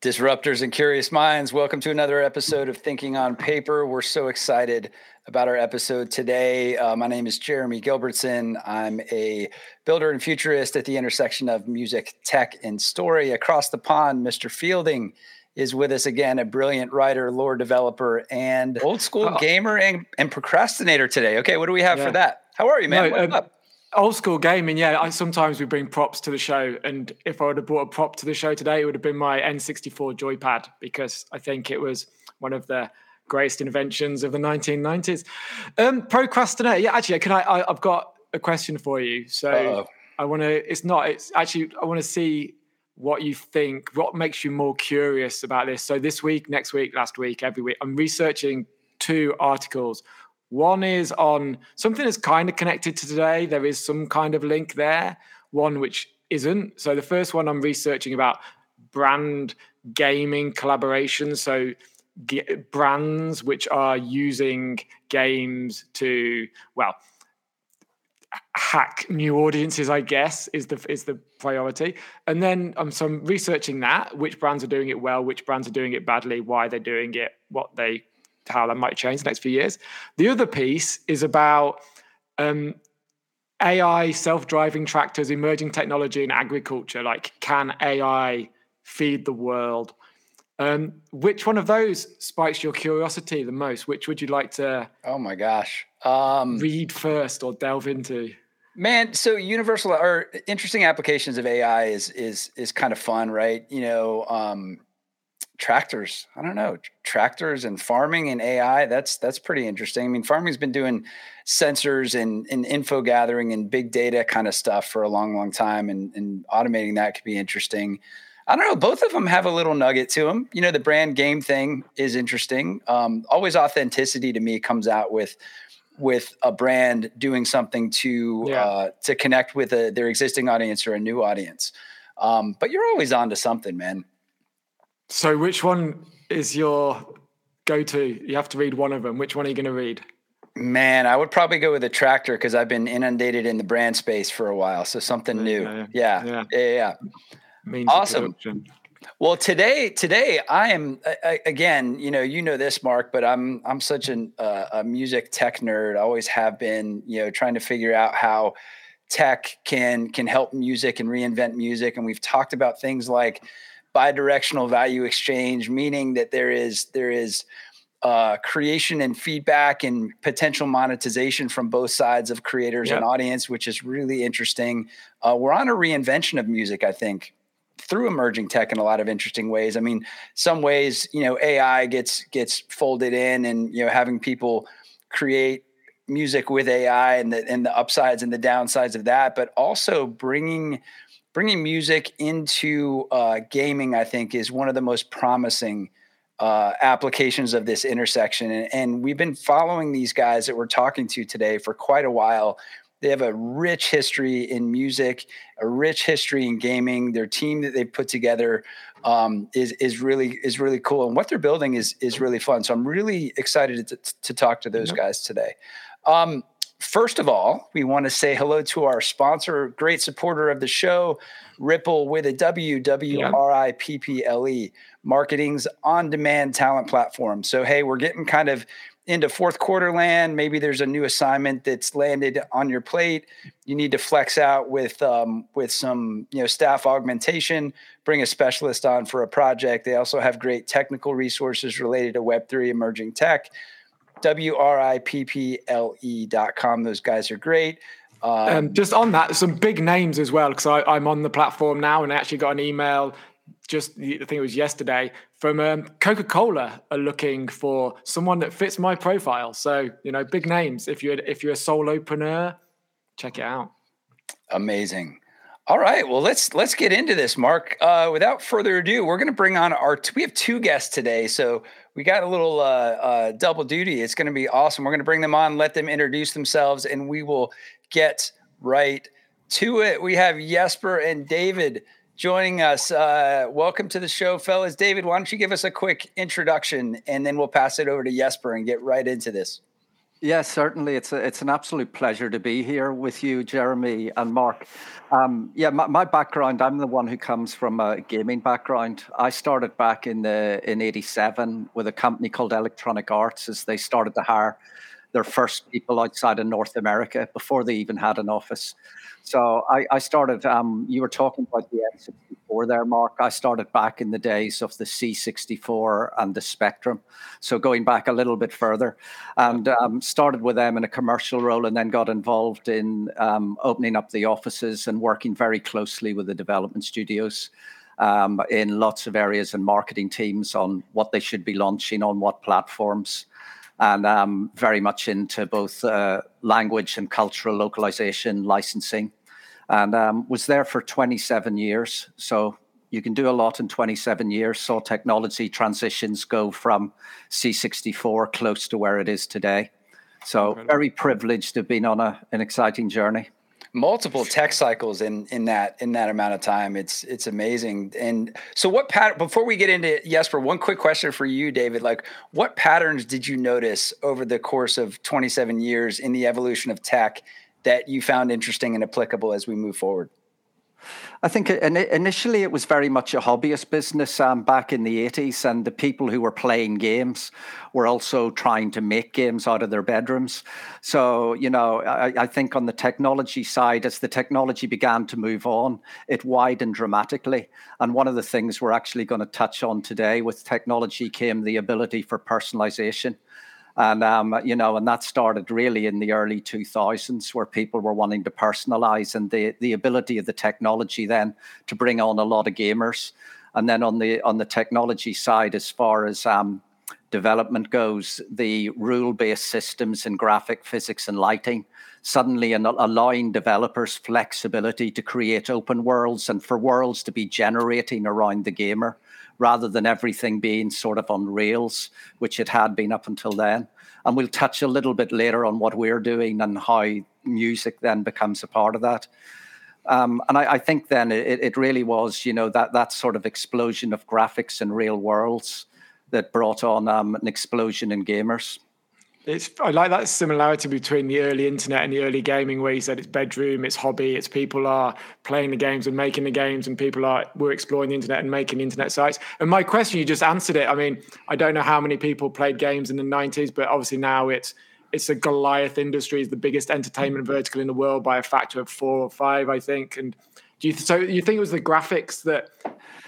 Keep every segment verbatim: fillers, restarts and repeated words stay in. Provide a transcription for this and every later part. Disruptors and curious minds, welcome to another episode of Thinking on Paper. We're so excited about our episode today. Uh, my name is Jeremy Gilbertson. I'm a builder and futurist at the intersection of music, tech, and story. Across the pond, Mister Fielding is with us again, a brilliant writer, lore developer, and old school oh. gamer and, and procrastinator today. Okay, what do we have yeah. for that? How are you, man? No, What's um, up? Old school gaming, yeah. I, sometimes we bring props to the show, and if I would have brought a prop to the show today, it would have been my N sixty-four joypad, because I think it was one of the greatest inventions of the nineteen nineties. Um, procrastinate, yeah. Actually, can I, I? I've got a question for you. So Uh-oh. I want to. It's not. It's actually. I want to see what you think. What makes you more curious about this? So this week, next week, last week, every week, I'm researching two articles. One is on something that's kind of connected to today. There is some kind of link there, one which isn't. So the first one I'm researching about brand gaming collaboration. So g- brands which are using games to, well, hack new audiences, I guess, is the is the priority. And then um, so I'm researching that, which brands are doing it well, which brands are doing it badly, why they're doing it, what they how that might change the next few years. The other piece is about um, A I, self-driving tractors, emerging technology in agriculture. Like, can A I feed the world? Um, which one of those spikes your curiosity the most? Which would you like to oh my gosh. Um, read first or delve into? Man, so universal or interesting applications of A I is is is kind of fun, right? You know, um, tractors, I don't know, tractors and farming and A I, that's that's pretty interesting. I mean, farming's been doing sensors and, and info gathering and big data kind of stuff for a long, long time, and, and automating that could be interesting. I don't know, both of them have a little nugget to them. You know, the brand game thing is interesting. Um, always authenticity to me comes out with with a brand doing something to yeah. uh, to connect with a, their existing audience or a new audience. Um, but you're always on to something, man. So which one is your go-to? You have to read one of them. Which one are you going to read? Man, I would probably go with a tractor because I've been inundated in the brand space for a while. So something new. Yeah. Yeah. Yeah. yeah, yeah. Awesome. Well, today, today I am, I, again, you know, you know this, Mark, but I'm, I'm such an, uh, a music tech nerd. I always have been, you know, trying to figure out how tech can, can help music and reinvent music. And we've talked about things like bidirectional value exchange, meaning that there is there is uh, creation and feedback and potential monetization from both sides of creators yep. and audience, which is really interesting. Uh, we're on a reinvention of music, I think, through emerging tech in a lot of interesting ways. I mean, some ways, you know, A I gets gets folded in, and you know, having people create music with A I and the and the upsides and the downsides of that, but also bringing Bringing music into uh, gaming, I think, is one of the most promising uh, applications of this intersection. And, and we've been following these guys that we're talking to today for quite a while. They have a rich history in music, a rich history in gaming. Their team that they've put together um, is is really is really cool, and what they're building is is really fun. So I'm really excited to, to talk to those yep. guys today. Um, First of all, we want to say hello to our sponsor, great supporter of the show, Ripple with a W, W R I P P L E, Marketing's on-demand talent platform. So, hey, we're getting kind of into fourth quarter land. Maybe there's a new assignment that's landed on your plate. You need to flex out with um, with some you know staff augmentation, bring a specialist on for a project. They also have great technical resources related to Web three emerging tech. W R I P P L E dot com. Those guys are great. Um, um, just on that, some big names as well, because I'm on the platform now, and I actually got an email just, I think it was yesterday, from um, Coca-Cola are looking for someone that fits my profile. So, you know, big names. If you're, if you're a solopreneur, check it out. Amazing. All right, well, let's let's get into this, Mark. Uh, without further ado, we're going to bring on our – we have two guests today, so we got a little uh, uh, double duty. It's going to be awesome. We're going to bring them on, let them introduce themselves, and we will get right to it. We have Jesper and David joining us. Uh, welcome to the show, fellas. David, why don't you give us a quick introduction, and then we'll pass it over to Jesper and get right into this. Yes, certainly. It's a, it's an absolute pleasure to be here with you, Jeremy and Mark. Um, yeah, my, my background, I'm the one who comes from a gaming background. I started back in the in eighty-seven with a company called Electronic Arts as they started to hire their first people outside of North America before they even had an office. So I, I started, um, you were talking about the N sixty-four there, Mark. I started back in the days of the C sixty-four and the Spectrum. So going back a little bit further, and um, started with them in a commercial role and then got involved in um, opening up the offices and working very closely with the development studios um, in lots of areas and marketing teams on what they should be launching on what platforms. And um, very much into both uh, language and cultural localization, licensing, and um, was there for twenty-seven years. So you can do a lot in twenty-seven years. Saw technology transitions go from C sixty-four close to where it is today. So incredible. Very privileged to have been on a, an exciting journey. Multiple tech cycles in, in that in that amount of time. It's it's amazing. And so what pattern, before we get into Jesper, one quick question for you, David, like what patterns did you notice over the course of twenty-seven years in the evolution of tech that you found interesting and applicable as we move forward? I think initially it was very much a hobbyist business um, back in the eighties, and the people who were playing games were also trying to make games out of their bedrooms. So, you know, I, I think on the technology side, as the technology began to move on, it widened dramatically. And one of the things we're actually going to touch on today with technology came the ability for personalization. And, um, you know, and that started really in the early two thousands where people were wanting to personalize, and the, the ability of the technology then to bring on a lot of gamers. And then on the on the technology side, as far as um, development goes, the rule-based systems in graphic physics and lighting, suddenly allowing developers flexibility to create open worlds and for worlds to be generating around the gamer, rather than everything being sort of on rails, which it had been up until then. And we'll touch a little bit later on what we're doing and how music then becomes a part of that. Um, and I, I think then it, it really was, you know, that, that sort of explosion of graphics and real worlds that brought on um, an explosion in gamers. It's, I like that similarity between the early internet and the early gaming, where you said it's bedroom, it's hobby, it's people are playing the games and making the games, and people are we're exploring the internet and making internet sites. And my question, you just answered it. I mean, I don't know how many people played games in the nineties, but obviously now it's it's a Goliath industry. It's the biggest entertainment vertical in the world by a factor of four or five, I think. And do you so you think it was the graphics that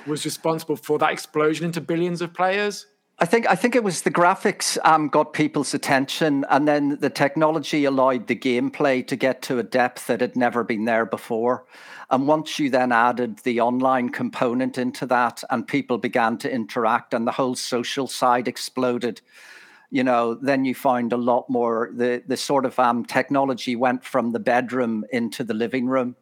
was responsible for that explosion into billions of players? I think I think it was the graphics um, got people's attention, and then the technology allowed the gameplay to get to a depth that had never been there before. And once you then added the online component into that, and people began to interact, and the whole social side exploded, you know, then you find a lot more. The the sort of um, technology went from the bedroom into the living room.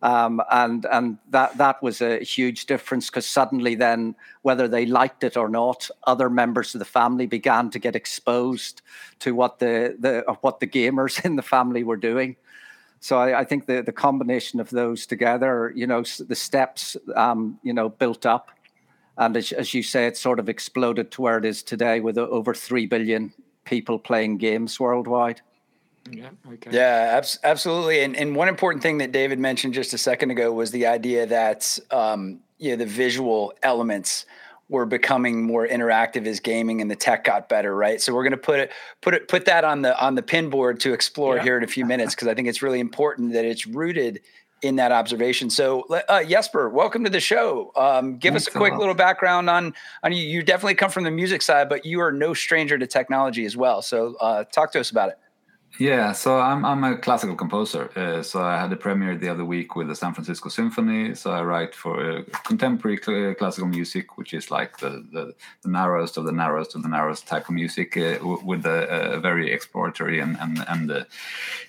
Um, and and that, that was a huge difference, because suddenly then, whether they liked it or not, other members of the family began to get exposed to what the, the what the gamers in the family were doing. So I, I think the, the combination of those together, you know, the steps, um, you know, built up. And as, as you say, it sort of exploded to where it is today with over three billion people playing games worldwide. Yeah, okay. Yeah, abs- absolutely. And and one important thing that David mentioned just a second ago was the idea that um, you know, the visual elements were becoming more interactive as gaming and the tech got better, right? So we're going to put it put it put that on the on the pin board to explore yeah. here in a few minutes, because I think it's really important that it's rooted in that observation. So uh, Jesper, welcome to the show. Um, give Thanks us a quick a little background on on you. You definitely come from the music side, but you are no stranger to technology as well. So uh, talk to us about it. Yeah, so I'm I'm a classical composer. Uh, so I had a premiere the other week with the San Francisco Symphony. So I write for uh, contemporary cl- classical music, which is like the, the, the narrowest of the narrowest of the narrowest type of music, uh, w- with a, a very exploratory and and and uh,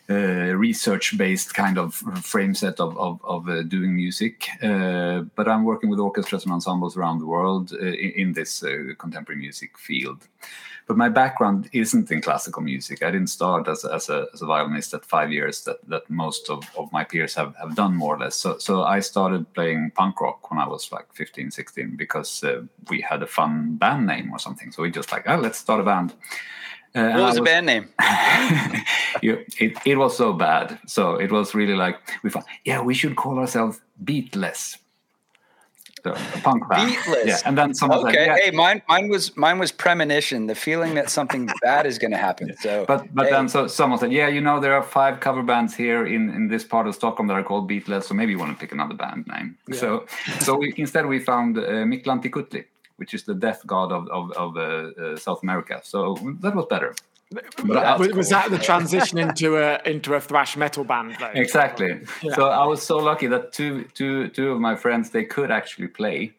uh, research-based kind of frame set of of, of uh, doing music. Uh, but I'm working with orchestras and ensembles around the world uh, in, in this uh, contemporary music field. But my background isn't in classical music. I didn't start as as a, as a violinist at five years that, that most of, of my peers have, have done, more or less. So so I started playing punk rock when I was like fifteen, sixteen, because uh, we had a fun band name or something. So we just like, oh, let's start a band. Uh, what was, was the band name? you, it, it was so bad. So it was really like, we thought, yeah, we should call ourselves Beatless. So, a punk band. Beatless. Yeah. And then someone okay. Like, yeah. Hey, mine, mine was mine was premonition, the feeling that something bad is going to happen. So, but but hey. then so someone said, yeah, you know, there are five cover bands here in, in this part of Stockholm that are called Beatless, so maybe you want to pick another band name. Yeah. So so we, instead we found uh, Miklanti Kutli, which is the death god of of, of uh, uh, South America. So that was better. But was, was that the transition into a into a thrash metal band though? Exactly. Yeah. So I was so lucky that two two two of my friends, they could actually play.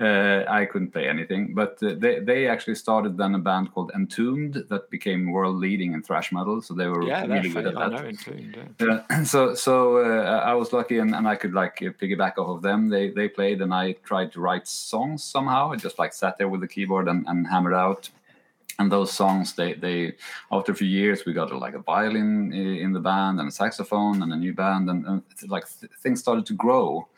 Uh, I couldn't play anything, but uh, they they actually started then a band called Entombed that became world leading in thrash metal. So they were yeah, really good at that. I know Entombed, yeah. Uh, so so uh, I was lucky, and, and I could like uh, piggyback off of them. They they played, and I tried to write songs somehow. I just like sat there with the keyboard and, and hammered out. And those songs, they they after a few years, we got like a violin in the band and a saxophone and a new band, and, and like th- things started to grow.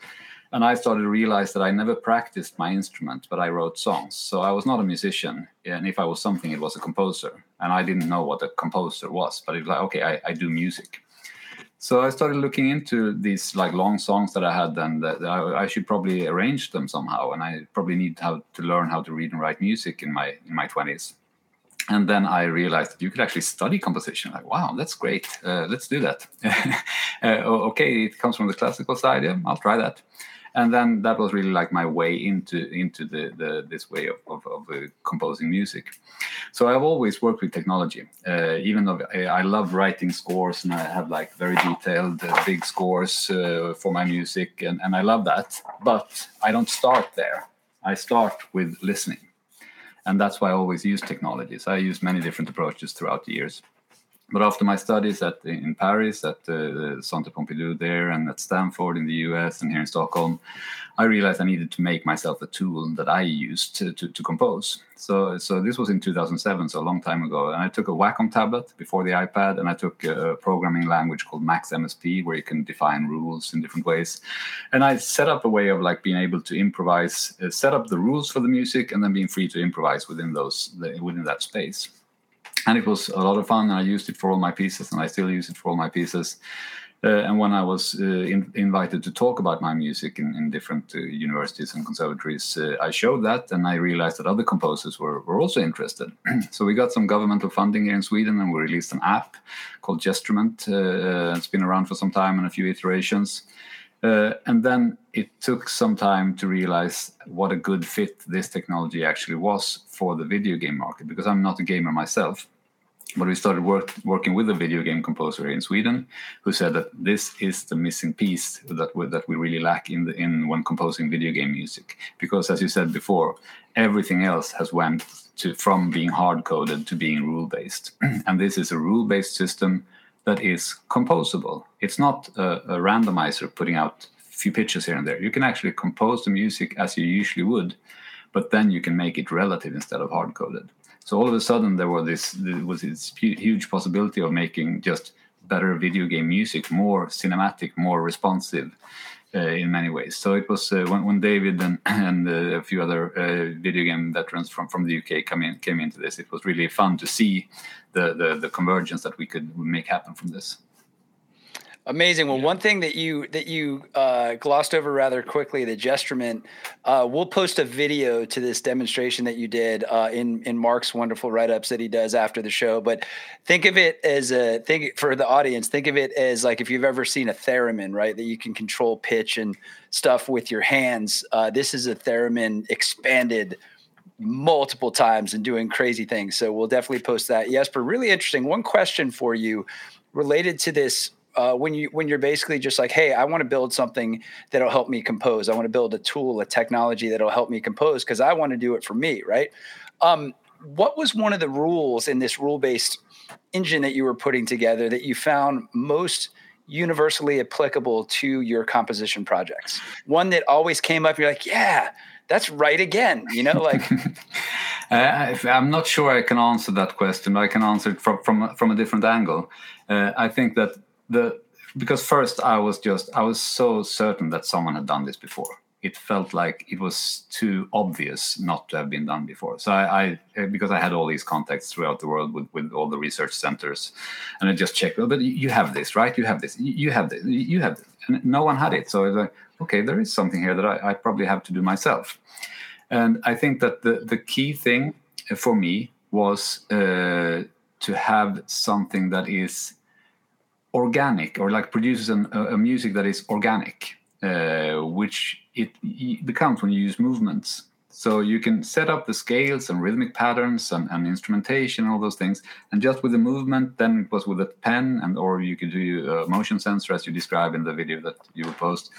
And I started to realize that I never practiced my instrument, but I wrote songs. So I was not a musician. And if I was something, it was a composer. And I didn't know what a composer was, but it was like, okay, I, I do music. So I started looking into these like long songs that I had, and that I, I should probably arrange them somehow. And I probably need how to learn how to read and write music in my in my twenties. And then I realized that you could actually study composition. Like, wow, that's great. Uh, let's do that. uh, okay, it comes from the classical side. Yeah, I'll try that. And then that was really like my way into into the, the this way of of, of uh, composing music. So I've always worked with technology, uh, even though I love writing scores and I have like very detailed uh, big scores uh, for my music, and, and I love that. But I don't start there. I start with listening, and that's why I always use technologies. I use many different approaches throughout the years. But after my studies at in Paris, at uh, Centre Pompidou there, and at Stanford in the U S, and here in Stockholm, I realized I needed to make myself a tool that I used to, to, to compose. So so this was in two thousand seven, so a long time ago. And I took a Wacom tablet before the iPad, and I took a programming language called Max M S P, where you can define rules in different ways. And I set up a way of like being able to improvise, uh, set up the rules for the music, and then being free to improvise within those within that space. And it was a lot of fun, and I used it for all my pieces, and I still use it for all my pieces. Uh, and when I was uh, in, invited to talk about my music in, in different uh, universities and conservatories, uh, I showed that, and I realized that other composers were, were also interested. So we got some governmental funding here in Sweden, and we released an app called Gesturement. Uh, it's been around for some time and a few iterations. Uh, and then it took some time to realize what a good fit this technology actually was for the video game market, because I'm not a gamer myself. But we started work, working with a video game composer here in Sweden, who said that this is the missing piece that we, that we really lack in, the, in when composing video game music. Because as you said before, everything else has went to, from being hard-coded to being rule-based. And this is a rule-based system that is composable. It's not a, a randomizer putting out a few pitches here and there. You can actually compose the music as you usually would, but then you can make it relative instead of hard-coded. So all of a sudden there was this, there was this huge possibility of making just better video game music, more cinematic, more responsive uh, in many ways. So it was uh, when, when David and, and uh, a few other uh, video game veterans from, from the U K come in, came into this, it was really fun to see the, the, the convergence that we could make happen from this. Amazing. Well, yeah. One thing that you that you uh, glossed over rather quickly, the Gesturement, uh, we'll post a video to this demonstration that you did uh, in in Mark's wonderful write-ups that he does after the show. But think of it as a think for the audience. Think of it as like if you've ever seen a theremin, right? That you can control pitch and stuff with your hands. Uh, this is a theremin expanded multiple times and doing crazy things. So we'll definitely post that. Jesper, really interesting. One question for you related to this. Uh, when you when you're basically just like, hey, I want to build something that'll help me compose. I want to build a tool, a technology that'll help me compose because I want to do it for me, right? Um, what was one of the rules in this rule-based engine that you were putting together that you found most universally applicable to your composition projects? One that always came up, you're like, yeah, that's right again, you know, like... Uh, I'm not sure I can answer that question, but I can answer it from, from, from a different angle. Uh, I think that The, because first I was just, I was so certain that someone had done this before. it felt like it was too obvious not to have been done before. So I, I because I had all these contacts throughout the world with, with all the research centers, and I just checked, well, but you have this, right? You have this, you have this, you have this. And no one had it. So I was like, okay, there is something here that I, I probably have to do myself. And I think that the, the key thing for me was uh, to have something that is organic, or like produces an, a music that is organic, uh, which it becomes when you use movements. So you can set up the scales and rhythmic patterns and, and instrumentation, all those things, and just with the movement, then it was with a pen, and or you could do a motion sensor, as you describe in the video that you will post.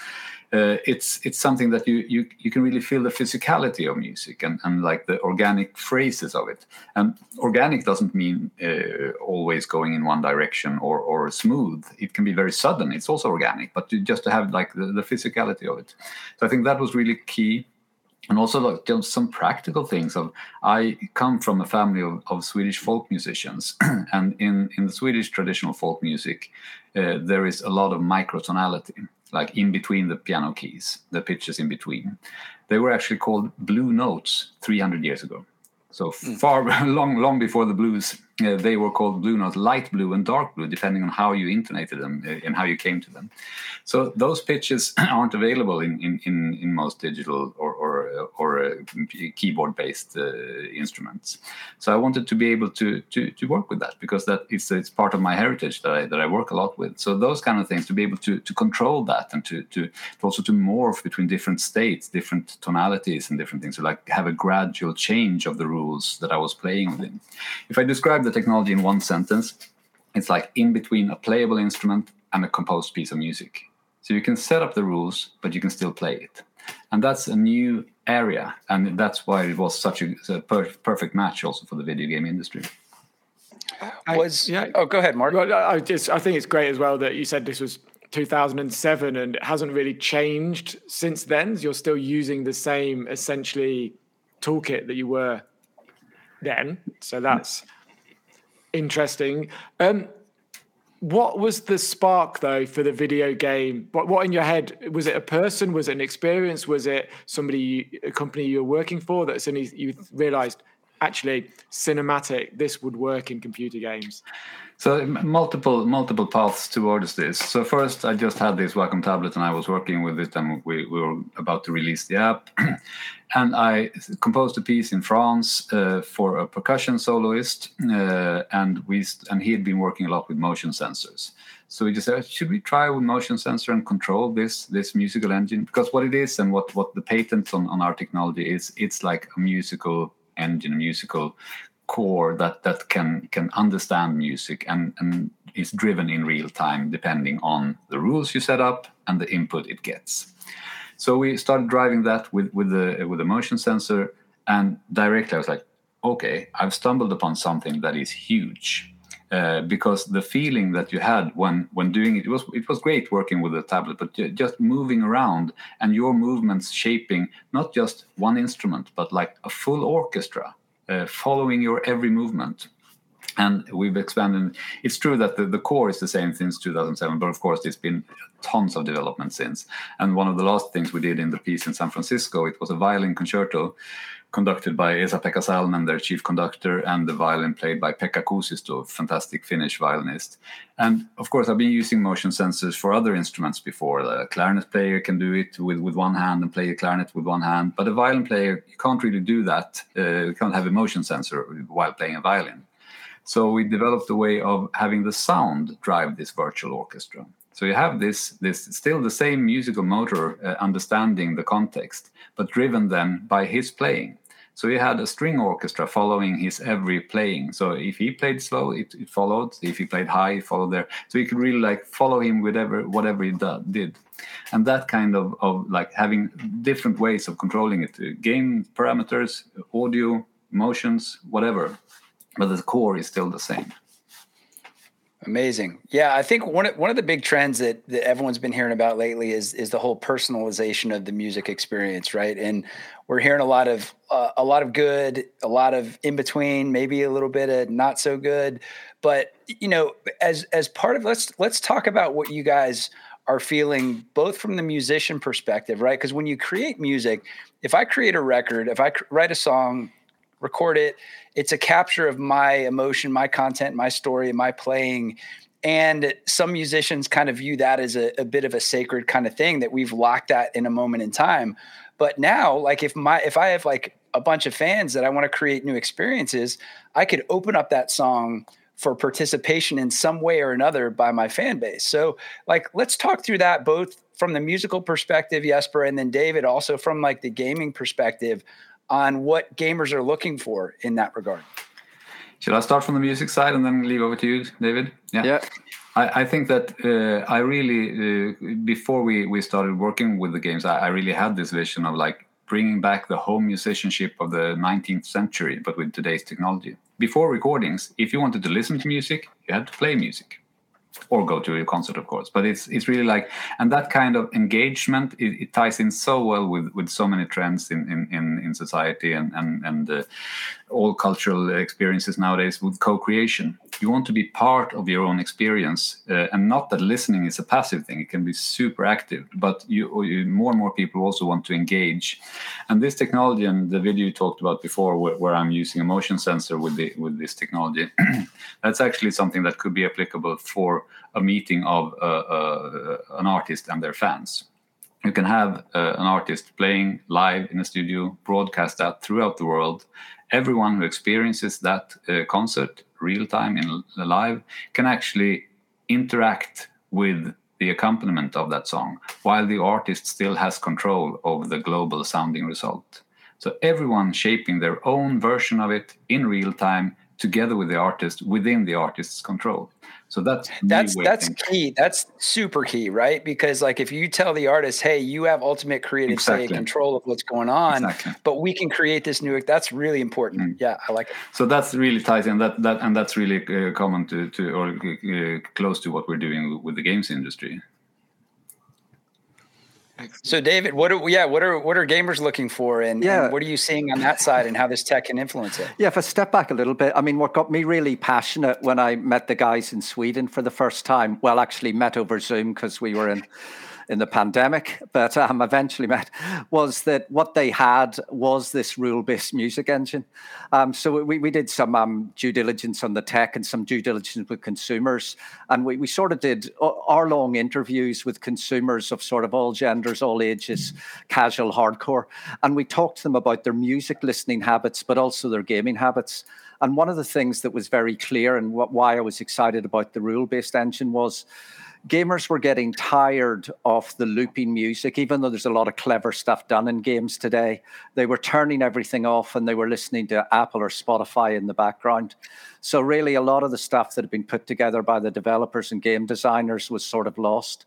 Uh, it's it's something that you, you you can really feel the physicality of music and, and like the organic phrases of it. And organic doesn't mean uh, always going in one direction or or smooth. It can be very sudden. It's also organic, but just to have like the, the physicality of it. So I think that was really key. And also like just some practical things. Of I come from a family of, of Swedish folk musicians, and in, in the Swedish traditional folk music, uh, there is a lot of microtonality, like in between the piano keys, the pitches in between. They were actually called blue notes three hundred years ago. So far, mm. long, long before the blues, uh, they were called blue notes, light blue and dark blue, depending on how you intonated them and how you came to them. So those pitches aren't available in, in, in, in most digital or or, or uh, keyboard-based uh, instruments. So I wanted to be able to, to to work with that, because that is it's part of my heritage that I that I work a lot with. So those kind of things, to be able to to control that, and to to also to morph between different states, different tonalities, and different things. So like have a gradual change of the room that I was playing within. If I describe the technology in one sentence, it's like in between a playable instrument and a composed piece of music. So you can set up the rules, but you can still play it. And that's a new area. And that's why it was such a, a per- perfect match also for the video game industry. I, was, yeah. Oh, go ahead, Mark. Well, I, just, I think it's great as well that you said this was two thousand seven and it hasn't really changed since then. You're still using the same, essentially, toolkit that you were then, so that's interesting. Um, what was the spark, though, for the video game? What, what in your head? Was it a person? Was it an experience? Was it somebody, a company you're working for, that suddenly you realised, actually, cinematic, this would work in computer games? So multiple multiple paths towards this. So first, I just had this Wacom tablet, and I was working with it, and we, we were about to release the app. And I composed a piece in France uh, for a percussion soloist, uh, and we st- and he had been working a lot with motion sensors. So we just said, should we try with motion sensor and control this this musical engine? Because what it is, and what, what the patents on, on our technology is, it's like a musical engine, a musical core that that can can understand music and and is driven in real time depending on the rules you set up and the input it gets. So we started driving that with with the with the motion sensor, and directly I was like, okay, I've stumbled upon something that is huge. Uh, because the feeling that you had when, when doing it, it was it was great working with a tablet, but just moving around and your movements shaping not just one instrument, but like a full orchestra uh, following your every movement. And we've expanded. It's true that the, the core is the same since two thousand seven, but of course there's been tons of development since. And one of the last things we did in the piece in San Francisco, it was a violin concerto conducted by Esa Pekka Salman, their chief conductor, and the violin played by Pekka Koosisto, fantastic Finnish violinist. And of course, I've been using motion sensors for other instruments before. A clarinet player can do it with, with one hand and play a clarinet with one hand, but a violin player, you can't really do that. Uh, you can't have a motion sensor while playing a violin. So we developed a way of having the sound drive this virtual orchestra. So you have this, this still the same musical motor uh, understanding the context, but driven then by his playing. So he had a string orchestra following his every playing. So if he played slow, it, it followed. If he played high, it followed there. So you could really like follow him whatever whatever he do, did. And that kind of, of like having different ways of controlling it, game parameters, audio, motions, whatever. But the core is still the same. Amazing. Yeah, I think one of, one of the big trends that, that everyone's been hearing about lately is is the whole personalization of the music experience, right? And we're hearing a lot of uh, a lot of good, a lot of in between, maybe a little bit of not so good. But you know, as as part of let's let's talk about what you guys are feeling both from the musician perspective, right? Because when you create music, if I create a record, if I write a song, record it, it's a capture of my emotion, my content, my story, my playing. And some musicians kind of view that as a, a bit of a sacred kind of thing that we've locked at in a moment in time. But now, like if my if I have like a bunch of fans that I want to create new experiences, I could open up that song for participation in some way or another by my fan base. So like, let's talk through that both from the musical perspective, Jesper, and then David also from like the gaming perspective on what gamers are looking for in that regard. Should I start from the music side and then leave over to you, David? Yeah. yeah. I, I think that uh, I really, uh, before we, we started working with the games, I, I really had this vision of like bringing back the home musicianship of the nineteenth century, but with today's technology. Before recordings, if you wanted to listen to music, you had to play music or go to a concert, of course. But it's it's really like, and that kind of engagement, it, it ties in so well with, with so many trends in, in, in, in society and, and, and uh, all cultural experiences nowadays with co-creation. You want to be part of your own experience, uh, and not that listening is a passive thing. It can be super active, but you, you more and more people also want to engage. And this technology and the video you talked about before where, where I'm using a motion sensor with the with this technology, that's actually something that could be applicable for a meeting of uh, uh, an artist and their fans. You can have uh, an artist playing live in a studio, broadcast that throughout the world. Everyone who experiences that uh, concert real time in live can actually interact with the accompaniment of that song while the artist still has control over the global sounding result. So everyone shaping their own version of it in real time together with the artist within the artist's control. So that's that's that's key. That's super key, right? Because like if you tell the artist, hey, you have ultimate creative exactly. say and control of what's going on, exactly. but we can create this new, that's really important. Mm. Yeah, I like it. So that's really tight in that, that and that's really uh, common to, to or uh, close to what we're doing with the games industry. Excellent. So David, what are yeah, what are what are gamers looking for, and, yeah. and what are you seeing on that side, and how this tech can influence it? Yeah, if I step back a little bit, I mean, what got me really passionate when I met the guys in Sweden for the first time, well, actually met over Zoom because we were in in the pandemic, but um, eventually met, was that what they had was this rule-based music engine. Um, so we, we did some um, due diligence on the tech and some due diligence with consumers. And we, we sort of did hour-long interviews with consumers of sort of all genders, all ages, casual, hardcore. And we talked to them about their music listening habits, but also their gaming habits. And one of the things that was very clear and what, why I was excited about the rule-based engine was gamers were getting tired of the looping music, even though there's a lot of clever stuff done in games today. They were turning everything off and they were listening to Apple or Spotify in the background. So really a lot of the stuff that had been put together by the developers and game designers was sort of lost.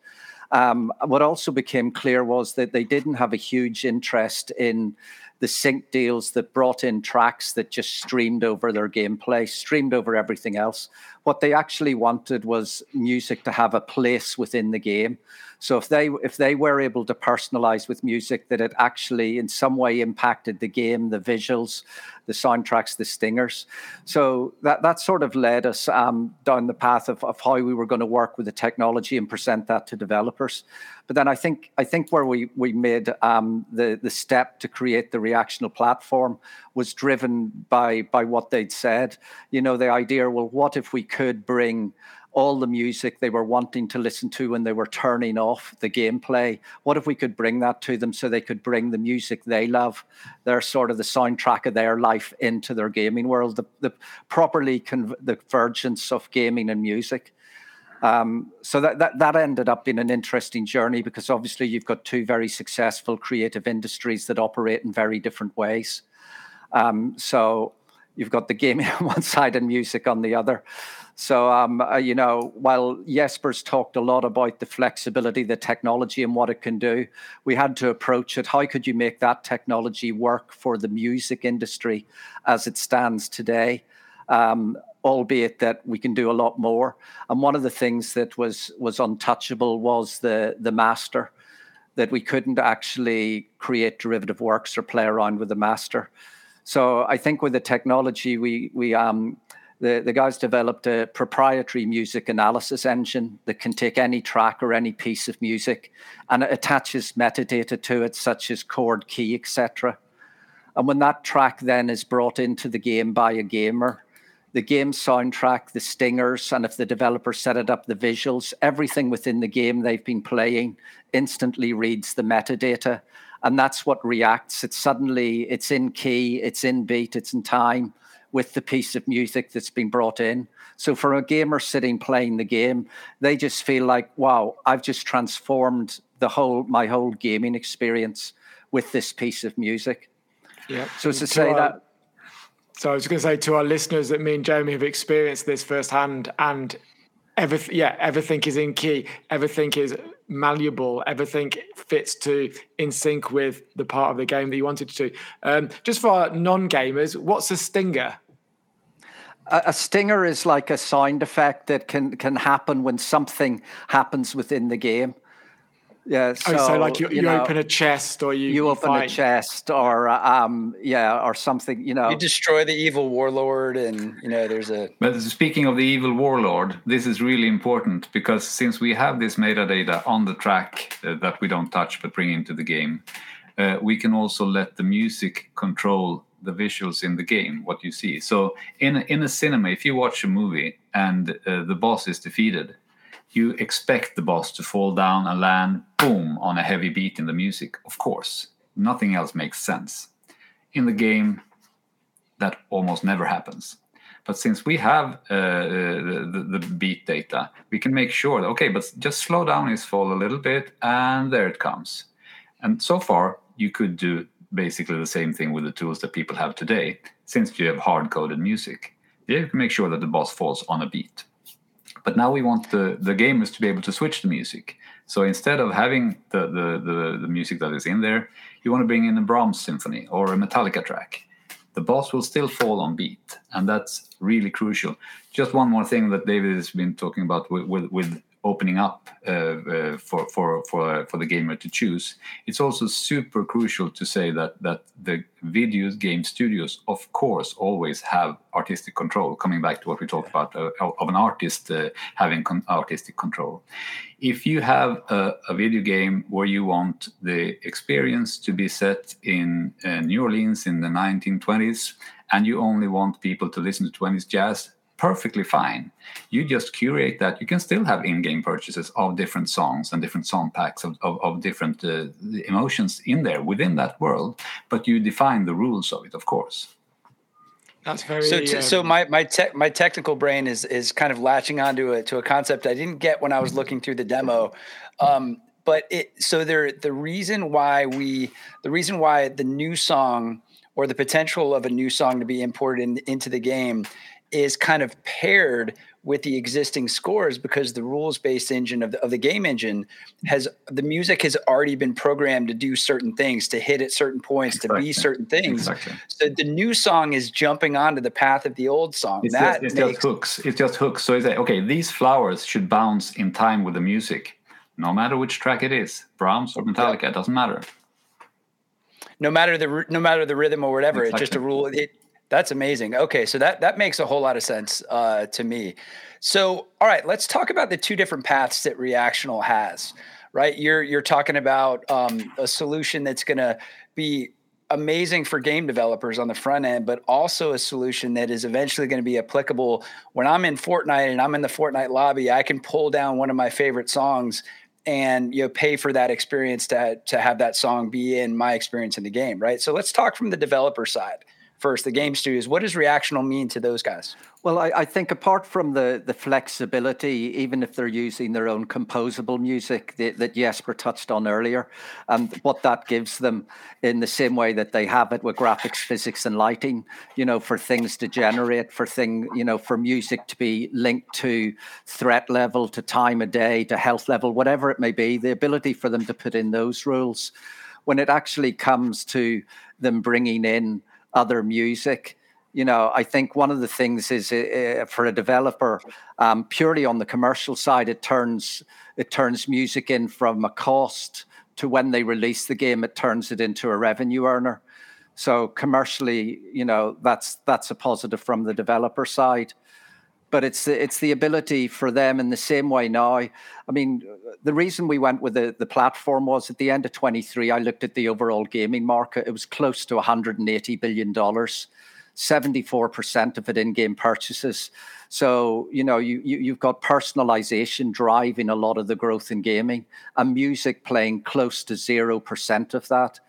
Um, what also became clear was that they didn't have a huge interest in the sync deals that brought in tracks that just streamed over their gameplay, streamed over everything else. What they actually wanted was music to have a place within the game. So if they if they were able to personalize with music, that it actually in some way impacted the game, the visuals, the soundtracks, the stingers. So that, that sort of led us um, down the path of, of how we were going to work with the technology and present that to developers. But then I think I think where we we made um, the the step to create the reactional platform was driven by by what they'd said. You know, the idea, well, what if we could bring all the music they were wanting to listen to when they were turning off the gameplay? What if we could bring that to them so they could bring the music they love, their sort of the soundtrack of their life, into their gaming world, the, the properly con- the convergence of gaming and music. Um, so that, that that ended up being an interesting journey, because obviously you've got two very successful creative industries that operate in very different ways. Um, so you've got the gaming on one side and music on the other. So, um, uh, you know, while Jesper's talked a lot about the flexibility, the technology and what it can do, we had to approach it. How could you make that technology work for the music industry as it stands today? Um, albeit that we can do a lot more. And one of the things that was was untouchable was the the master, that we couldn't actually create derivative works or play around with the master. So I think with the technology, we we um The, the guys developed a proprietary music analysis engine that can take any track or any piece of music, and it attaches metadata to it, such as chord, key, et cetera. And when that track then is brought into the game by a gamer, the game soundtrack, the stingers, and if the developer set it up, the visuals, everything within the game they've been playing instantly reads the metadata. And that's what reacts. It's suddenly, it's in key, it's in beat, it's in time with the piece of music that's been brought in. So for a gamer sitting playing the game, they just feel like, wow, I've just transformed the whole my whole gaming experience with this piece of music. Yeah. So to, to say our, that... So I was going to say to our listeners that me and Jamie have experienced this firsthand, and everything, yeah, everything is in key, everything is malleable, everything fits to in sync with the part of the game that you wanted to. Um, just for our non-gamers, what's a stinger? A stinger is like a sound effect that can, can happen when something happens within the game. Yeah, so, oh, so like you, you, you know, open a chest, or you, you open fight. a chest, or um, yeah, or something. You know, you destroy the evil warlord, and you know, there's a. But speaking of the evil warlord, this is really important, because since we have this metadata on the track uh, that we don't touch but bring into the game, uh, we can also let the music control the visuals in the game, what you see. So in in a cinema, if you watch a movie and uh, the boss is defeated, you expect the boss to fall down and land, boom, on a heavy beat in the music. Of course, nothing else makes sense. In the game, that almost never happens. But since we have uh, the, the beat data, we can make sure that, okay, but just slow down his fall a little bit, and there it comes. And so far, you could do basically the same thing with the tools that people have today, since you have hard-coded music. You can make sure that the boss falls on a beat. But now we want the, the gamers to be able to switch the music. So instead of having the, the, the, the music that is in there, you want to bring in a Brahms symphony or a Metallica track. The boss will still fall on beat, and that's really crucial. Just one more thing that David has been talking about with, with, with opening up uh, uh, for, for, for, for the gamer to choose. It's also super crucial to say that, that the video game studios, of course, always have artistic control, coming back to what we talked about uh, of an artist uh, having con- artistic control. If you have a, a video game where you want the experience to be set in uh, New Orleans in the nineteen twenties, and you only want people to listen to twenties jazz, perfectly fine. You just curate that. You can still have in-game purchases of different songs and different song packs of, of, of different uh, emotions in there within that world, but you define the rules of it, of course. That's very so. T- um, so my my tech my technical brain is is kind of latching onto a to a concept I didn't get when I was looking through the demo. Um, but it so there the reason why we the reason why the new song or the potential of a new song to be imported in, into the game is kind of paired with the existing scores, because the rules-based engine of the, of the game engine has the music has already been programmed to do certain things, to hit at certain points, exactly. to be certain things. Exactly. So the new song is jumping onto the path of the old song. It's, that just, it's makes, just hooks. It's just hooks. So it's like, okay, these flowers should bounce in time with the music, no matter which track it is, Brahms or Metallica, yeah. It doesn't matter. No matter the no matter the rhythm or whatever, exactly. It's just a rule. It, That's amazing. Okay, so that, that makes a whole lot of sense uh, to me. So, all right, let's talk about the two different paths that Reactional has, right? You're you're talking about um, a solution that's going to be amazing for game developers on the front end, but also a solution that is eventually going to be applicable. When I'm in Fortnite and I'm in the Fortnite lobby, I can pull down one of my favorite songs and, you know, pay for that experience to to have that song be in my experience in the game, right? So let's talk from the developer side. First, the game studios. What does reactional mean to those guys? Well, I, I think apart from the, the flexibility, even if they're using their own composable music that, that Jesper touched on earlier, and what that gives them in the same way that they have it with graphics, physics, and lighting, you know, for things to generate, for thing, you know, for music to be linked to threat level, to time of day, to health level, whatever it may be, the ability for them to put in those rules. When it actually comes to them bringing in other music, you know, I think one of the things is uh, for a developer, um, purely on the commercial side, it turns it turns music in from a cost to when they release the game, it turns it into a revenue earner. So commercially, you know, that's that's a positive from the developer side. But it's the, it's the ability for them in the same way now. I mean, the reason we went with the, the platform was at the end of twenty-three, I looked at the overall gaming market. It was close to one hundred eighty billion dollars, seventy-four percent of it in-game purchases. So, you know, you, you, you've got personalization driving a lot of the growth in gaming and music playing close to zero percent of that.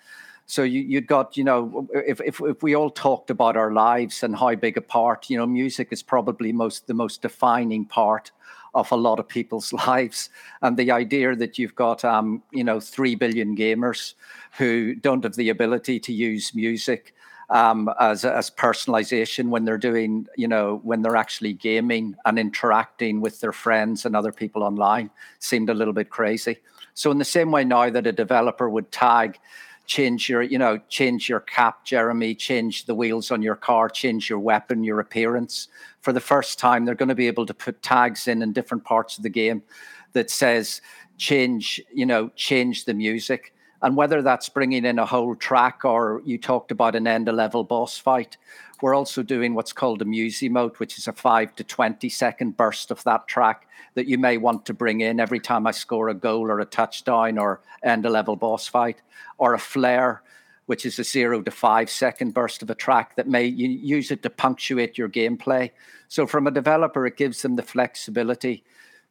So you, you'd got, you know, if, if if we all talked about our lives and how big a part, you know, music is probably most the most defining part of a lot of people's lives. And the idea that you've got, um, you know, three billion gamers who don't have the ability to use music um, as as personalization when they're doing, you know, when they're actually gaming and interacting with their friends and other people online seemed a little bit crazy. So in the same way now that a developer would tag, change your, you know, change your cap, Jeremy, change the wheels on your car, change your weapon, your appearance. For the first time, they're going to be able to put tags in in different parts of the game that says, change, you know, change the music. And whether that's bringing in a whole track or you talked about an end-of-level boss fight, we're also doing what's called a music mode, which is a five to twenty second burst of that track that you may want to bring in every time I score a goal or a touchdown or end-of-level boss fight, or a flare, which is a zero to five second burst of a track that may you use it to punctuate your gameplay. So from a developer, it gives them the flexibility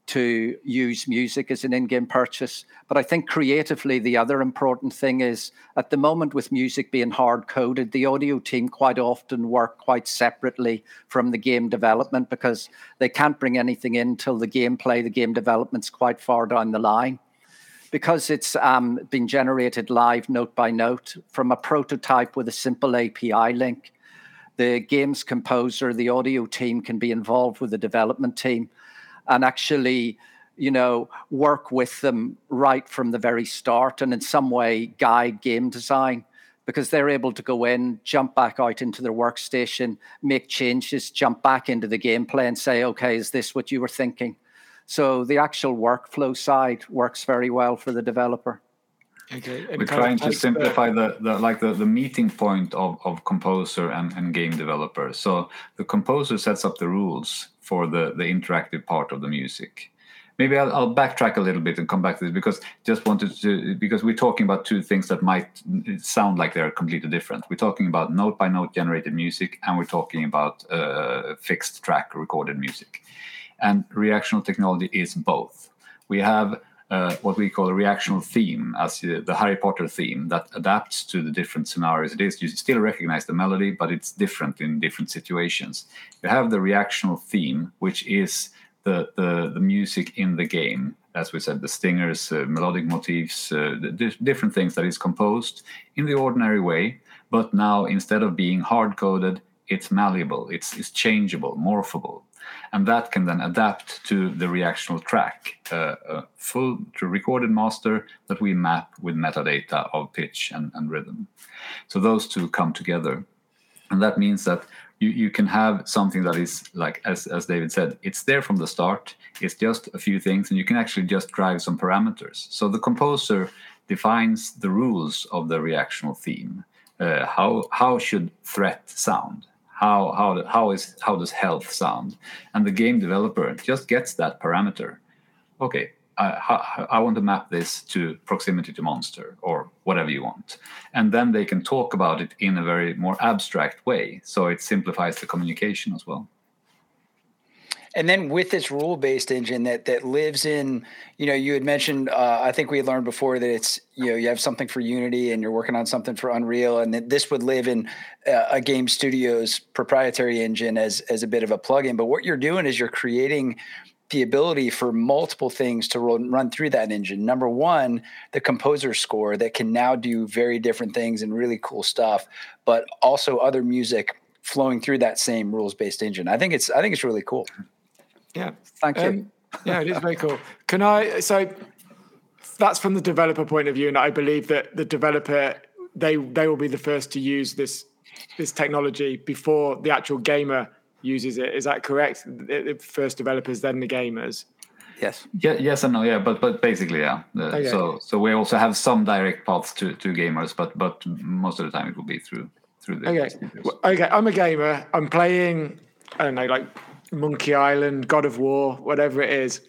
to use music as an in-game purchase. But I think creatively, the other important thing is, at the moment with music being hard-coded, the audio team quite often work quite separately from the game development because they can't bring anything in till the gameplay, the game development's quite far down the line. Because it's um, been generated live note by note from a prototype with a simple A P I link, the games composer, the audio team can be involved with the development team and actually, you know, work with them right from the very start and in some way guide game design, because they're able to go in, jump back out into their workstation, make changes, jump back into the gameplay and say, okay, is this what you were thinking? So the actual workflow side works very well for the developer. Okay. We're trying to simplify the, the like the, the meeting point of, of composer and, and game developer. So the composer sets up the rules for the, the interactive part of the music. Maybe I'll, I'll backtrack a little bit and come back to this because just wanted to because we're talking about two things that might sound like they're completely different. We're talking about note by note generated music, and we're talking about uh, fixed track recorded music. And reactional technology is both. We have Uh, what we call a reactional theme, as uh, the Harry Potter theme that adapts to the different scenarios. It is, you still recognize the melody, but it's different in different situations. You have the reactional theme, which is the the, the music in the game, as we said, the stingers, uh, melodic motifs, uh, the di- different things that is composed in the ordinary way, but now instead of being hard-coded, it's malleable, it's, it's changeable, morphable. And that can then adapt to the reactional track, uh, a full recorded master that we map with metadata of pitch and, and rhythm. So those two come together. And that means that you, you can have something that is, like as, as David said, it's there from the start. It's just a few things, and you can actually just drive some parameters. So the composer defines the rules of the reactional theme. Uh, how, how should threat sound? How how how is how does health sound? And the game developer just gets that parameter. Okay, I, I want to map this to proximity to monster or whatever you want, and then they can talk about it in a very more abstract way. So it simplifies the communication as well. And then with this rule-based engine that that lives in, you know, you had mentioned, uh, I think we had learned before that it's, you know, you have something for Unity and you're working on something for Unreal, and that this would live in uh, a game studio's proprietary engine as as a bit of a plugin. But what you're doing is you're creating the ability for multiple things to run, run through that engine. Number one, the composer score that can now do very different things and really cool stuff, but also other music flowing through that same rules-based engine. I think it's I think it's really cool. Yeah, thank you. Um, yeah, it is very cool. Can I? So that's from the developer point of view, and I believe that the developer they they will be the first to use this this technology before the actual gamer uses it. Is that correct? The first developers, then the gamers. Yes. Yeah, yes and no. Yeah, but but basically, yeah. Uh, okay. So so we also have some direct paths to, to gamers, but but most of the time it will be through through the. Okay. Well, okay. I'm a gamer. I'm playing, I don't know, like Monkey Island, God of War, whatever it is.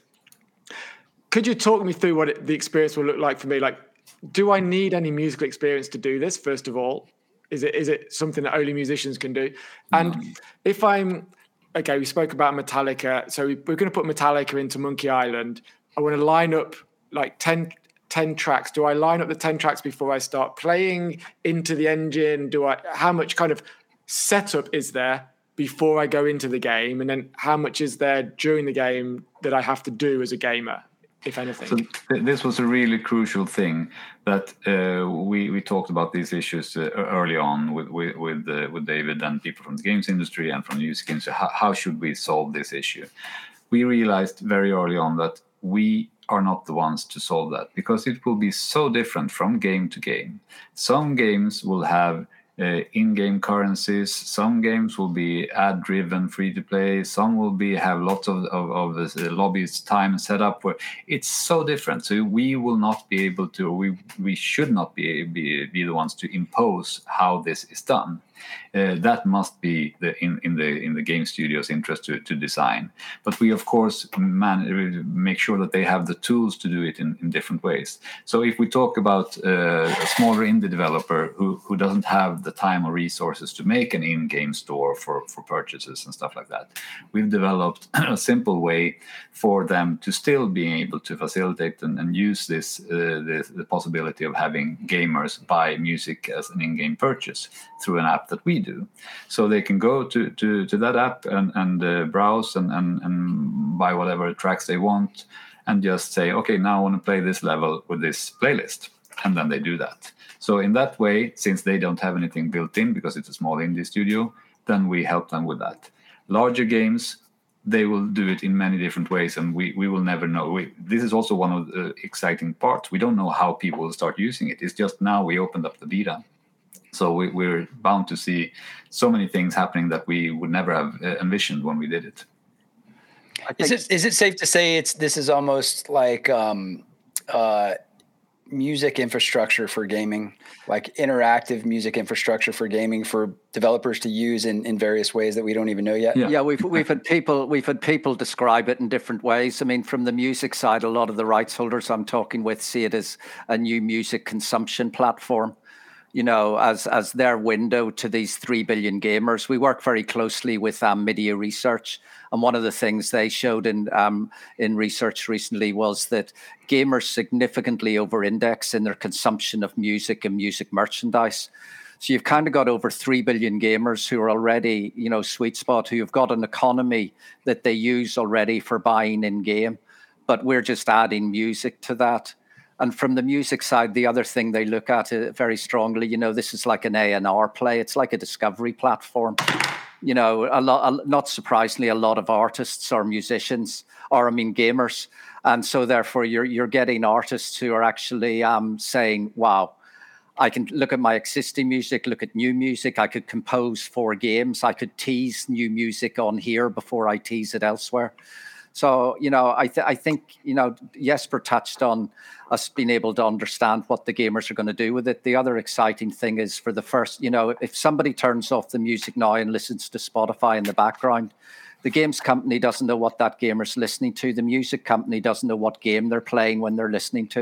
Could you talk me through what it, the experience will look like for me? Like, do I need any musical experience to do this, first of all? Is it is it something that only musicians can do? And no. if I'm... Okay, we spoke about Metallica. So we, we're going to put Metallica into Monkey Island. I want to line up like ten, ten tracks. Do I line up the ten tracks before I start playing into the engine? Do I? How much kind of setup is there before I go into the game? And then how much is there during the game that I have to do as a gamer, if anything? So th- this was a really crucial thing that uh, we we talked about these issues uh, early on with with with, uh, with David and people from the games industry and from the music industry. How, how should we solve this issue? We realized very early on that we are not the ones to solve that, because it will be so different from game to game. Some games will have Uh, in-game currencies. Some games will be ad-driven, free-to-play. Some will be have lots of of, of the lobbies time set up. Where it's so different, so we will not be able to. Or we we should not be, be be the ones to impose how this is done. Uh, that must be the in, in the in the game studio's interest to to design. But we of course man, make sure that they have the tools to do it in, in different ways. So if we talk about uh, a smaller indie developer who who doesn't have the time or resources to make an in-game store for, for purchases and stuff like that. We've developed a simple way for them to still be able to facilitate and, and use this, uh, this the possibility of having gamers buy music as an in-game purchase through an app that we do. So they can go to, to, to that app and, and uh, browse and, and, and buy whatever tracks they want and just say, okay, now I want to play this level with this playlist. And then they do that. So in that way, since they don't have anything built in because it's a small indie studio, then we help them with that. Larger games, they will do it in many different ways, and we, we will never know. We, this is also one of the exciting parts. We don't know how people will start using it. It's just now we opened up the beta. So we, we're bound to see so many things happening that we would never have envisioned when we did it. Is it, is it safe to say it's this is almost like... Um, uh, music infrastructure for gaming, like interactive music infrastructure for gaming for developers to use in, in various ways that we don't even know yet? Yeah, yeah we've we've had people we've had people describe it in different ways. I mean, from the music side, a lot of the rights holders I'm talking with see it as a new music consumption platform, you know, as as their window to these three billion gamers. We work very closely with um, Media Research, and one of the things they showed in um, in research recently was that gamers significantly over-index in their consumption of music and music merchandise. So you've kind of got over three billion gamers who are already, you know, sweet spot, who have got an economy that they use already for buying in-game, but we're just adding music to that. And from the music side, the other thing they look at it very strongly, you know, this is like an A and R play. It's like a discovery platform. You know, a lot, not surprisingly, a lot of artists or musicians or, I mean, gamers. And so therefore, you're you're getting artists who are actually um, saying, wow, I can look at my existing music, look at new music. I could compose for games. I could tease new music on here before I tease it elsewhere. So, you know, I, th- I think, you know, Jesper touched on us being able to understand what the gamers are going to do with it. The other exciting thing is for the first, you know, if somebody turns off the music now and listens to Spotify in the background, the games company doesn't know what that gamer's listening to. The music company doesn't know what game they're playing when they're listening to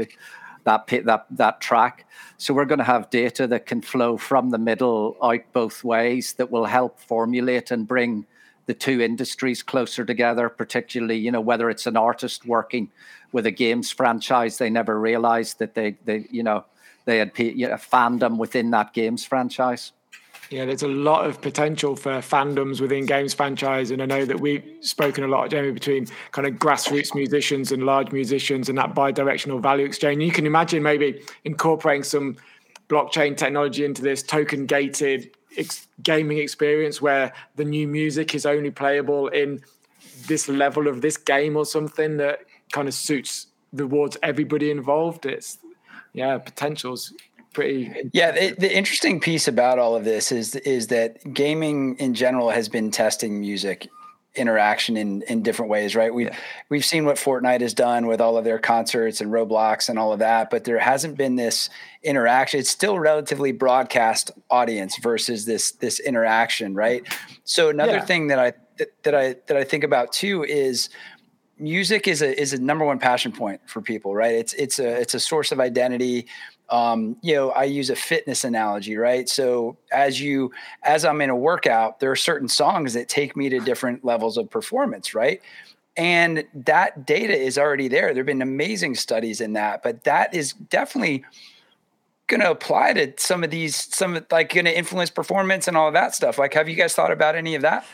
that that that track. So we're going to have data that can flow from the middle out both ways that will help formulate and bring the two industries closer together, particularly, you know, whether it's an artist working with a games franchise, they never realized that they, they you know, they had you know, fandom within that games franchise. Yeah, there's a lot of potential for fandoms within games franchise. And I know that we've spoken a lot, Jeremy, between kind of grassroots musicians and large musicians and that bi-directional value exchange. You can imagine maybe incorporating some blockchain technology into this token gated Ex- gaming experience where the new music is only playable in this level of this game or something that kind of suits rewards everybody involved. It's yeah, potential's pretty. Yeah, the, the interesting piece about all of this is is that gaming in general has been testing music interaction in, in different ways, right? We've, yeah. we've seen what Fortnite has done with all of their concerts and Roblox and all of that, but there hasn't been this interaction. It's still relatively broadcast audience versus this, this interaction, right? So another yeah. thing that I, th- that I, that I think about too is music is a, is a number one passion point for people, right? It's, it's a, it's a source of identity. Um, you know, I use a fitness analogy, right? So as you, as I'm in a workout, there are certain songs that take me to different levels of performance, right? And that data is already there. There've been amazing studies in that, but that is definitely going to apply to some of these, some like going to influence performance and all of that stuff. Like, have you guys thought about any of that?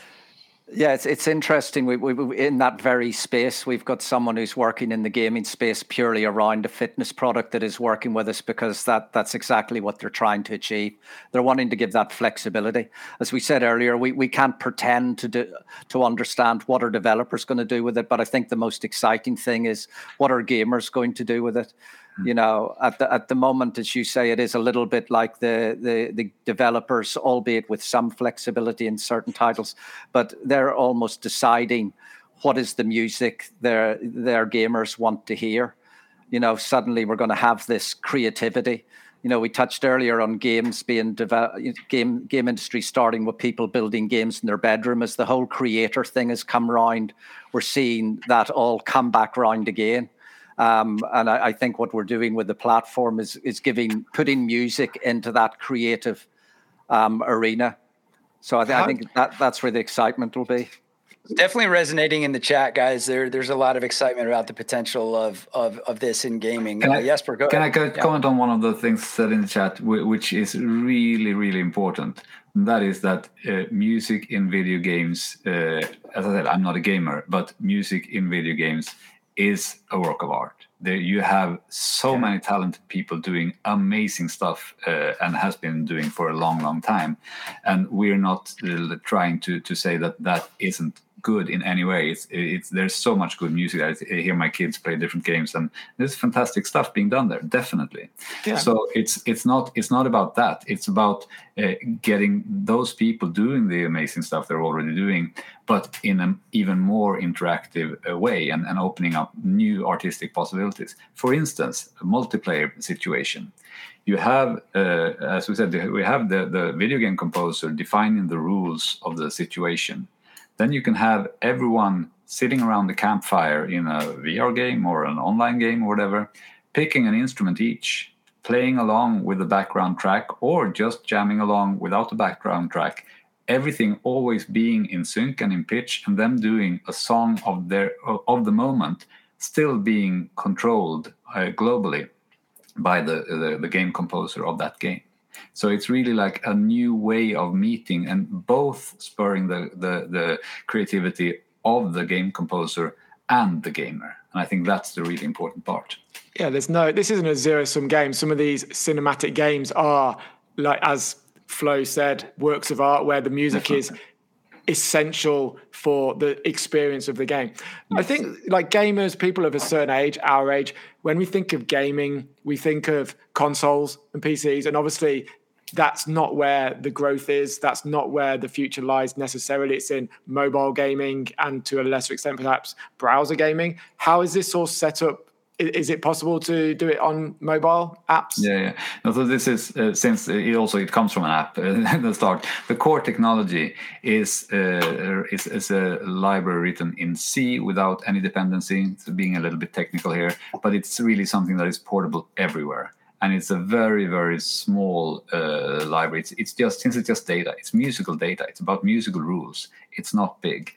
Yeah, it's it's interesting. We, we, we in that very space, we've got someone who's working in the gaming space purely around a fitness product that is working with us because that, that's exactly what they're trying to achieve. They're wanting to give that flexibility. As we said earlier, we, we can't pretend to do, to understand what our developers going to do with it, but I think the most exciting thing is what are gamers going to do with it. You know, at the at the moment, as you say, it is a little bit like the, the, the developers, albeit with some flexibility in certain titles, but they're almost deciding what is the music their their gamers want to hear. You know, suddenly we're going to have this creativity. You know, we touched earlier on games being developed, game game industry starting with people building games in their bedroom. As the whole creator thing has come round, we're seeing that all come back round again. Um, and I, I think what we're doing with the platform is is giving putting music into that creative um, arena. So I, th- I think that that's where the excitement will be. Definitely resonating in the chat, guys. There, there's a lot of excitement about the potential of of, of this in gaming. Can I, uh, Jesper, go can ahead. I comment yeah. on one of the things said in the chat, which is really, really important? And that is that uh, music in video games, uh, as I said, I'm not a gamer, but music in video games is a work of art. There you have so yeah. many talented people doing amazing stuff uh, and has been doing for a long, long time. And we're not uh, trying to to say that that isn't good in any way. It's, it's there's so much good music. I hear my kids play different games, and there's fantastic stuff being done there, definitely. Yeah. So it's it's not it's not about that. It's about uh, getting those people doing the amazing stuff they're already doing, but in an even more interactive uh, way, and, and opening up new artistic possibilities. For instance, a multiplayer situation. You have, uh, as we said, we have the, the video game composer defining the rules of the situation. Then you can have everyone sitting around the campfire in a V R game or an online game or whatever, picking an instrument each, playing along with the background track or just jamming along without the background track, everything always being in sync and in pitch, and them doing a song of their of the moment, still being controlled uh, globally by the, the, the game composer of that game. So it's really like a new way of meeting and both spurring the, the, the creativity of the game composer and the gamer. And I think that's the really important part. Yeah, there's no, this isn't a zero-sum game. Some of these cinematic games are, like as Flo said, works of art where the music is essential for the experience of the game. Yes. I think like gamers, people of a certain age, our age, when we think of gaming, we think of consoles and P Cs, and obviously that's not where the growth is. That's not where the future lies necessarily. It's in mobile gaming and to a lesser extent perhaps browser gaming. How is this all set up? Is it possible to do it on mobile apps? Yeah, yeah. No, so this is uh, since it also it comes from an app at the start. The core technology is uh, is, is a library written in C without any dependency. It's being a little bit technical here, but it's really something that is portable everywhere. And it's a very, very small uh, library. It's, it's just since it's just data. It's musical data. It's about musical rules. It's not big.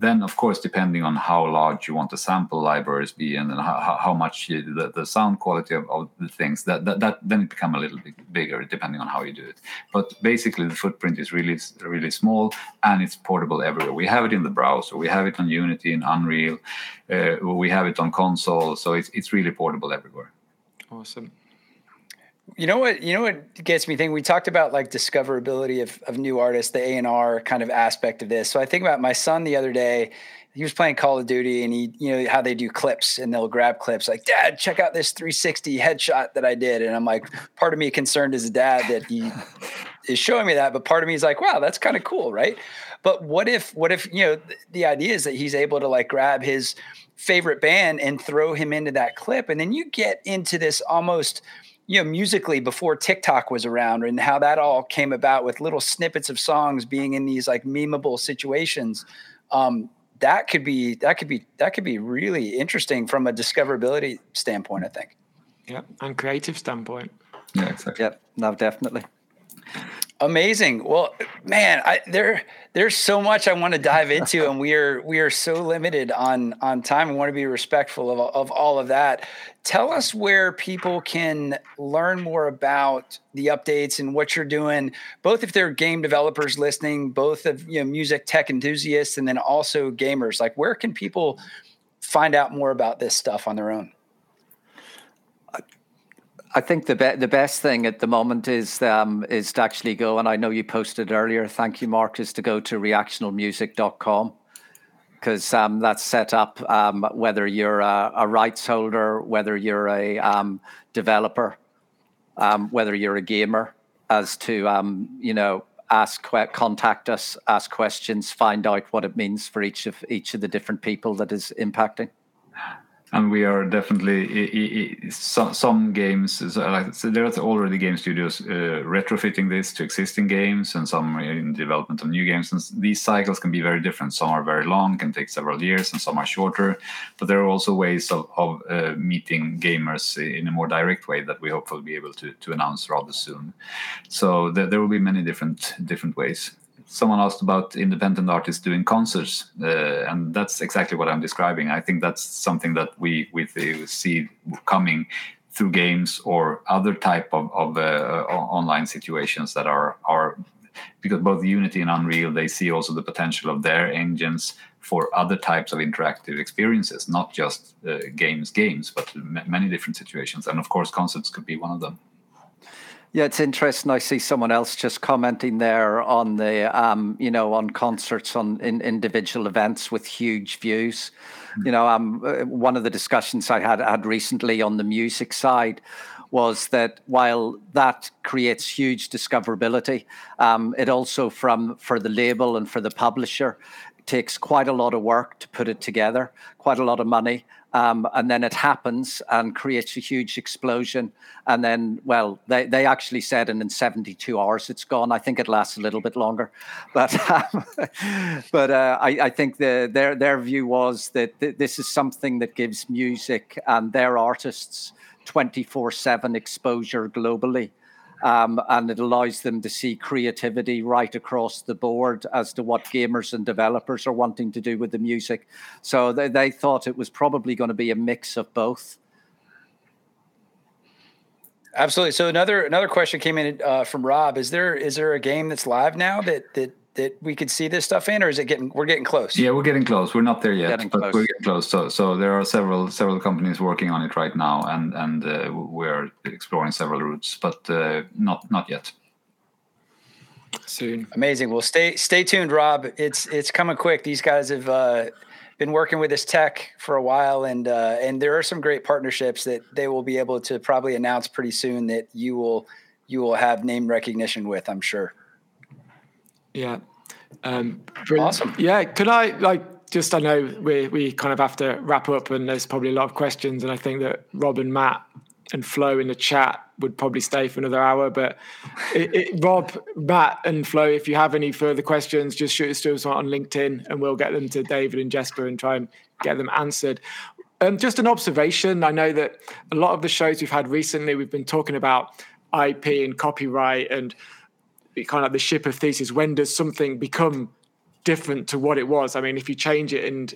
Then, of course, depending on how large you want the sample libraries be and then how, how much the, the sound quality of, of the things, that, that that then it become a little bit bigger depending on how you do it. But basically, the footprint is really, really small and it's portable everywhere. We have it in the browser. We have it on Unity and Unreal. Uh, we have it on console. So it's it's really portable everywhere. Awesome. You know what? You know what gets me thinking. We talked about like discoverability of, of new artists, the A and R kind of aspect of this. So I think about my son the other day. He was playing Call of Duty, and he, you know, how they do clips, and they'll grab clips. Like, Dad, check out this three sixty headshot that I did. And I'm like, part of me concerned as a dad that he is showing me that, but part of me is like, wow, that's kind of cool, right? But what if, what if, you know, th- the idea is that he's able to like grab his favorite band and throw him into that clip. And then you get into this almost, you know, musically before TikTok was around and how that all came about with little snippets of songs being in these like memeable situations. Um, that could be, that could be, that could be really interesting from a discoverability standpoint, I think. Yeah. And creative standpoint. Yeah, exactly. Yep. No, definitely. Amazing. Well, man, I, there, there's so much I want to dive into, and we are, we are so limited on, on time. I want to be respectful of, of all of that. Tell us where people can learn more about the updates and what you're doing, both if they're game developers listening, both of, you know, music tech enthusiasts, and then also gamers. Like, where can people find out more about this stuff on their own? I think the be- the best thing at the moment is um, is to actually go, and I know you posted earlier, thank you, Mark, is to go to reactional music dot com, because um, that's set up um, whether you're a, a rights holder, whether you're a um, developer, um, whether you're a gamer, as to, um, you know, ask contact us, ask questions, find out what it means for each of each of the different people that is impacting. And we are definitely, some, some games, so there are already game studios uh, retrofitting this to existing games, and some are in development of new games. And these cycles can be very different. Some are very long, can take several years, and some are shorter. But there are also ways of, of uh, meeting gamers in a more direct way that we hope will be able to, to announce rather soon. So there, there will be many different different ways. Someone asked about independent artists doing concerts, uh, and that's exactly what I'm describing. I think that's something that we we see coming through games or other type of, of uh, online situations that are, are, because both Unity and Unreal, they see also the potential of their engines for other types of interactive experiences, not just uh, games, games, but m- many different situations. And of course, concerts could be one of them. Yeah, it's interesting. I see someone else just commenting there on the, um, you know, on concerts, on in individual events with huge views. Mm-hmm. You know, um, one of the discussions I had had recently on the music side was that while that creates huge discoverability, um, it also from for the label and for the publisher takes quite a lot of work to put it together, quite a lot of money. Um, and then it happens and creates a huge explosion. And then, well, they, they actually said, and in seventy-two hours, it's gone. I think it lasts a little bit longer. But um, but uh, I, I think the, their their view was that th- this is something that gives music and their artists twenty-four seven exposure globally. Um, and it allows them to see creativity right across the board as to what gamers and developers are wanting to do with the music. So they, they thought it was probably going to be a mix of both. Absolutely. So another another question came in uh, from Rob. Is there is there a game that's live now that that that we could see this stuff in, or is it getting, we're getting close? Yeah, we're getting close. We're not there yet, getting but close. We're getting close. So, so there are several, several companies working on it right now, and, and uh, we're exploring several routes, but uh, not, not yet. Soon. Amazing. Well, stay, stay tuned, Rob. It's, it's coming quick. These guys have uh, been working with this tech for a while, and, uh, and there are some great partnerships that they will be able to probably announce pretty soon that you will, you will have name recognition with, I'm sure. Yeah. Um, awesome. Yeah. Could I like just, I know we we kind of have to wrap up, and there's probably a lot of questions, and I think that Rob and Matt and Flo in the chat would probably stay for another hour. But it, it, Rob, Matt, and Flo, if you have any further questions, just shoot us to us on LinkedIn, and we'll get them to David and Jesper and try and get them answered. Um, just an observation. I know that a lot of the shows we've had recently, we've been talking about I P and copyright and kind of like the ship of thesis. When does something become different to what it was? I mean, if you change it, and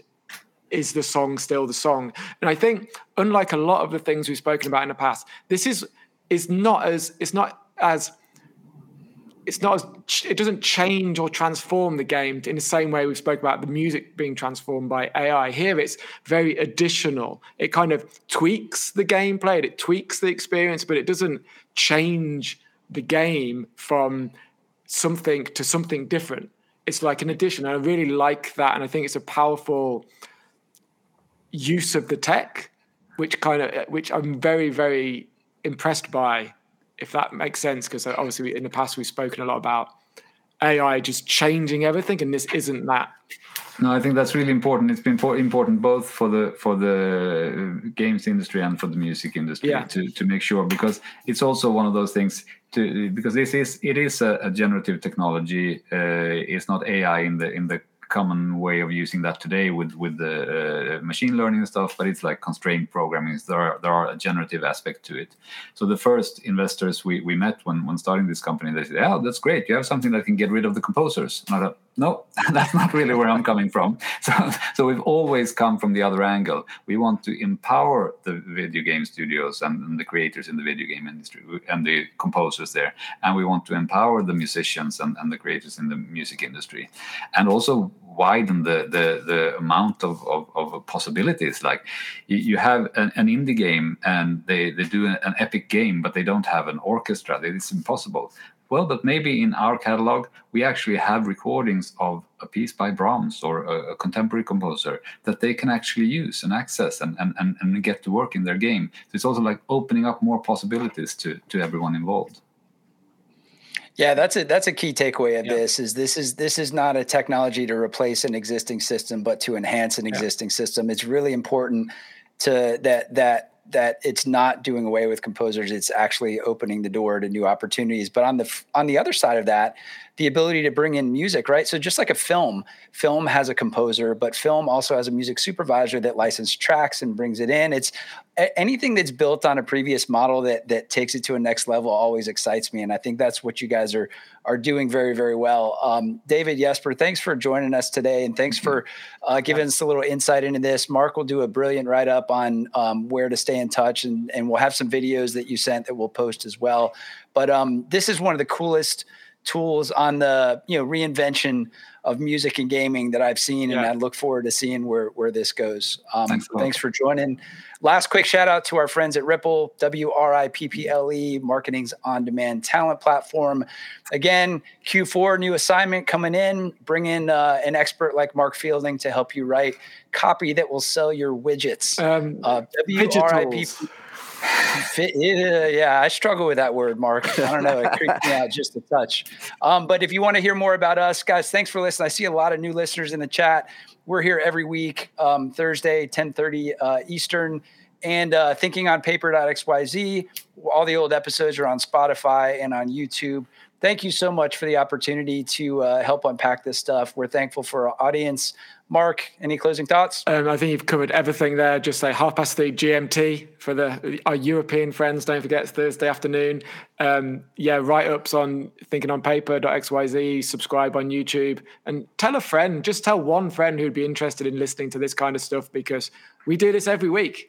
is the song still the song? And I think, unlike a lot of the things we've spoken about in the past, this is is not as it's not as it's not as it doesn't change or transform the game in the same way we've spoken about the music being transformed by A I. Here, it's very additional. It kind of tweaks the gameplay, and it tweaks the experience, but it doesn't change the game from something to something different. It's like an addition. I really like that, and I think it's a powerful use of the tech, which kind of which I'm very, very impressed by if that makes sense, because obviously we, in the past we've spoken a lot about A I just changing everything, and this isn't that. No, I think that's really important. It's been for, important both for the for the games industry and for the music industry yeah. to to make sure, because it's also one of those things. To because this is it is a, a generative technology. Uh, it's not A I in the in the common way of using that today with with the uh, machine learning and stuff, but it's like constrained programming. There are, there are a generative aspect to it. So the first investors we, we met when, when starting this company, they said, "Oh, that's great. You have something that can get rid of the composers." And I thought, no, that's not really where I'm coming from. So, so we've always come from the other angle. We want to empower the video game studios and, and the creators in the video game industry and the composers there. And we want to empower the musicians and, and the creators in the music industry. And also widen the the, the amount of, of, of possibilities. Like you, you have an, an indie game and they, they do an, an epic game, but they don't have an orchestra. It's impossible. Well, but maybe in our catalog, we actually have recordings of a piece by Brahms or a, a contemporary composer that they can actually use and access and, and, and, and get to work in their game. So it's also like opening up more possibilities to, to everyone involved. Yeah, that's a that's a key takeaway of yeah. this is this is this is not a technology to replace an existing system, but to enhance an existing yeah. system. It's really important to that that. that it's not doing away with composers. It's actually opening the door to new opportunities. But on the on the other side of that, the ability to bring in music, right? So just like a film, film has a composer, but film also has a music supervisor that licenses tracks and brings it in. It's anything that's built on a previous model that that takes it to a next level always excites me. And I think that's what you guys are are doing very, very well. Um, David, Jesper, thanks for joining us today. And thanks mm-hmm. for uh, giving us a little insight into this. Mark will do a brilliant write-up on um, where to stay in touch. And, and we'll have some videos that you sent that we'll post as well. But um, this is one of the coolest tools on the, you know, reinvention of music and gaming that I've seen. Yeah. And I look forward to seeing where, where this goes. Um, thanks, thanks for joining. Last quick shout out to our friends at Ripple, W R I P P L E, marketing's on-demand talent platform. Again, Q four, new assignment coming in. Bring in uh, an expert like Mark Fielding to help you write copy that will sell your widgets. Um, uh, W R I P P L E. Yeah, I struggle with that word, Mark. I don't know. It creeps me out just a touch. Um, but if you want to hear more about us, guys, thanks for listening. I see a lot of new listeners in the chat. We're here every week, um, Thursday, ten thirty uh, Eastern, and uh, thinking on paper dot x y z. All the old episodes are on Spotify and on YouTube. Thank you so much for the opportunity to uh, help unpack this stuff. We're thankful for our audience. Mark, any closing thoughts? Um, I think you've covered everything there. Just say half past three G M T for the our European friends. Don't forget, it's Thursday afternoon. Um, yeah, write-ups on thinking on paper dot x y z, subscribe on YouTube, and tell a friend. Just tell one friend who'd be interested in listening to this kind of stuff, because we do this every week.